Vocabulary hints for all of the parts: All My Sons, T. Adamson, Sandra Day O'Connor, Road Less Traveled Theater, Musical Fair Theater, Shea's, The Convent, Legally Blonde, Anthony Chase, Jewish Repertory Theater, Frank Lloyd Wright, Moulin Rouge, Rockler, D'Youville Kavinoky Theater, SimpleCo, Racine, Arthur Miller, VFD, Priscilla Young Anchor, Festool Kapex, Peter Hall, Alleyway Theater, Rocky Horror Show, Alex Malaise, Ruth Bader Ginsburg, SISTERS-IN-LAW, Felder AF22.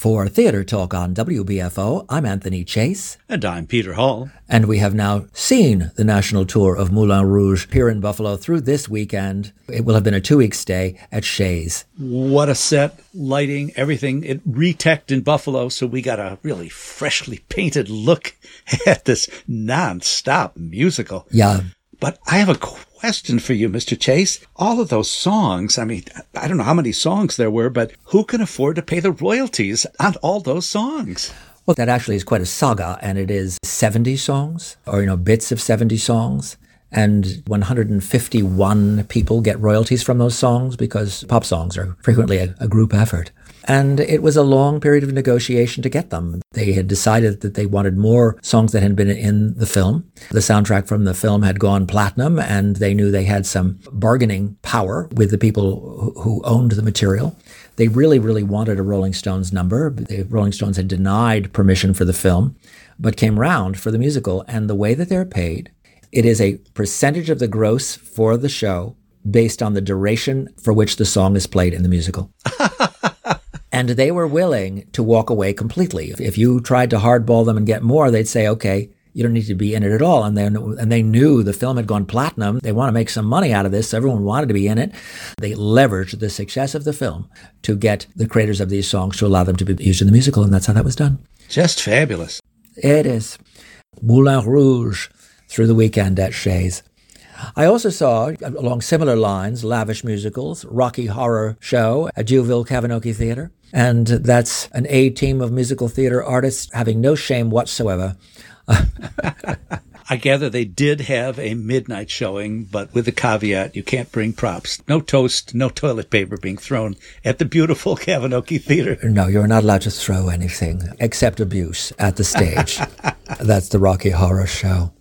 For Theater Talk on WBFO, I'm Anthony Chase. And I'm Peter Hall. And we have now seen the national tour of Moulin Rouge here in Buffalo through this weekend. It will have been a 2-week stay at Shea's. What a set, lighting, everything. It re-teched in Buffalo, so we got a really freshly painted look at this non-stop musical. Yeah. But I have a question for you, Mr. Chase. All of those songs, I mean, I don't know how many songs there were, but who can afford to pay the royalties on all those songs? Well, that actually is quite a saga, and it is 70 songs, or, bits of 70 songs. And 151 people get royalties from those songs because pop songs are frequently a group effort. And it was a long period of negotiation to get them. They had decided that they wanted more songs that had been in the film. The soundtrack from the film had gone platinum, and they knew they had some bargaining power with the people who owned the material. They really, really wanted a Rolling Stones number. The Rolling Stones had denied permission for the film, but came round for the musical. And the way that they're paid, it is a percentage of the gross for the show based on the duration for which the song is played in the musical. And they were willing to walk away completely. If you tried to hardball them and get more, they'd say, okay, you don't need to be in it at all. And they knew the film had gone platinum. They want to make some money out of this. So everyone wanted to be in it. They leveraged the success of the film to get the creators of these songs to allow them to be used in the musical. And that's how that was done. Just fabulous. It is. Moulin Rouge through the weekend at Shea's. I also saw, along similar lines, lavish musicals, Rocky Horror Show at D'Youville Kavinoky Theater. And that's an A-team of musical theater artists having no shame whatsoever. I gather they did have a midnight showing, but with the caveat, you can't bring props. No toast, no toilet paper being thrown at the beautiful Kavinoky Theater. No, you're not allowed to throw anything except abuse at the stage. That's the Rocky Horror Show.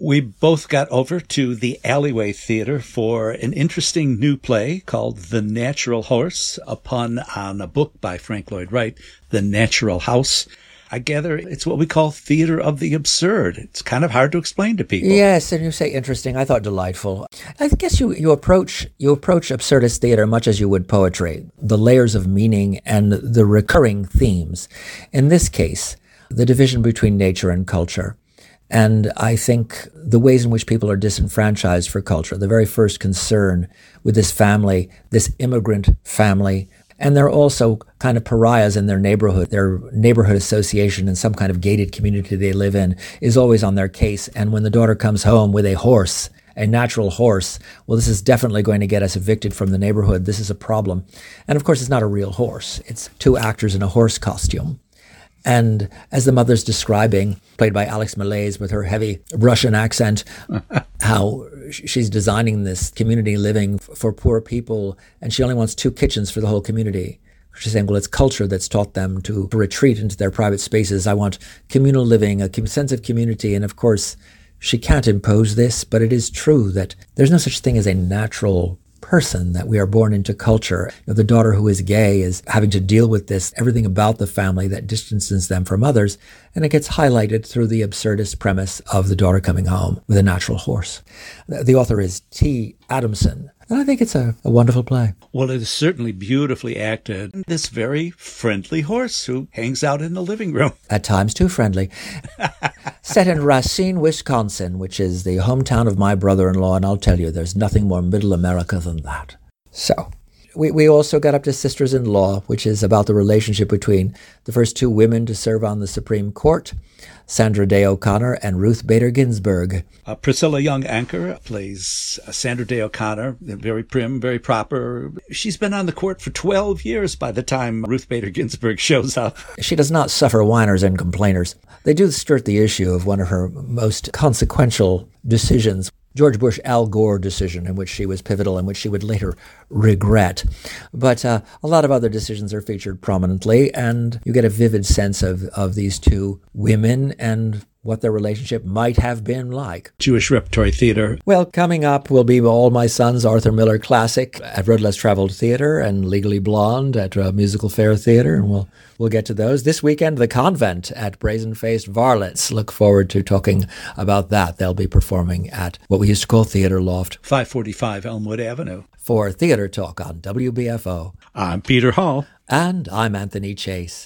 We both got over to the Alleyway Theater for an interesting new play called The Natural House, a pun on a book by Frank Lloyd Wright, The Natural House. I gather it's what we call theater of the absurd. It's kind of hard to explain to people. Yes, and you say interesting. I thought delightful. I guess you approach absurdist theater much as you would poetry, the layers of meaning and the recurring themes. In this case, the division between nature and culture. And I think the ways in which people are disenfranchised for culture, the very first concern with this family, this immigrant family, and they're also kind of pariahs in their neighborhood association and some kind of gated community they live in is always on their case. And when the daughter comes home with a horse, a natural horse, well, this is definitely going to get us evicted from the neighborhood. This is a problem. And of course, it's not a real horse. It's two actors in a horse costume. And as the mother's describing, played by Alex Malaise with her heavy Russian accent, how she's designing this community living for poor people, and she only wants 2 kitchens for the whole community. She's saying, well, it's culture that's taught them to retreat into their private spaces. I want communal living, a sense of community. And of course, she can't impose this, but it is true that there's no such thing as a natural person, that we are born into culture. The daughter who is gay is having to deal with this, everything about the family that distances them from others, and it gets highlighted through the absurdist premise of the daughter coming home with a natural horse. The author is T. Adamson, and I think it's a wonderful play. Well, it is certainly beautifully acted. This very friendly horse who hangs out in the living room. At times too friendly. Set in Racine, Wisconsin, which is the hometown of my brother-in-law, and I'll tell you, there's nothing more middle America than that. So we also got up to SISTERS-IN-LAW, which is about the relationship between the first 2 women to serve on the Supreme Court, Sandra Day O'Connor and Ruth Bader Ginsburg. Priscilla Young Anchor plays Sandra Day O'Connor, very prim, very proper. She's been on the court for 12 years by the time Ruth Bader Ginsburg shows up. She does not suffer whiners and complainers. They do skirt the issue of one of her most consequential decisions, George Bush-Al Gore decision, in which she was pivotal, in which she would later regret. But a lot of other decisions are featured prominently, and you get a vivid sense of these 2 women and what their relationship might have been like. Jewish Repertory Theater. Well, coming up will be All My Sons, Arthur Miller classic at Road Less Traveled Theater, and Legally Blonde at Musical Fair Theater, and we'll get to those. This weekend, The Convent at Brazen-Faced Varlets. Look forward to talking about that. They'll be performing at what we used to call Theater Loft. 545 Elmwood Avenue. For Theater Talk on WBFO. I'm Peter Hall. And I'm Anthony Chase.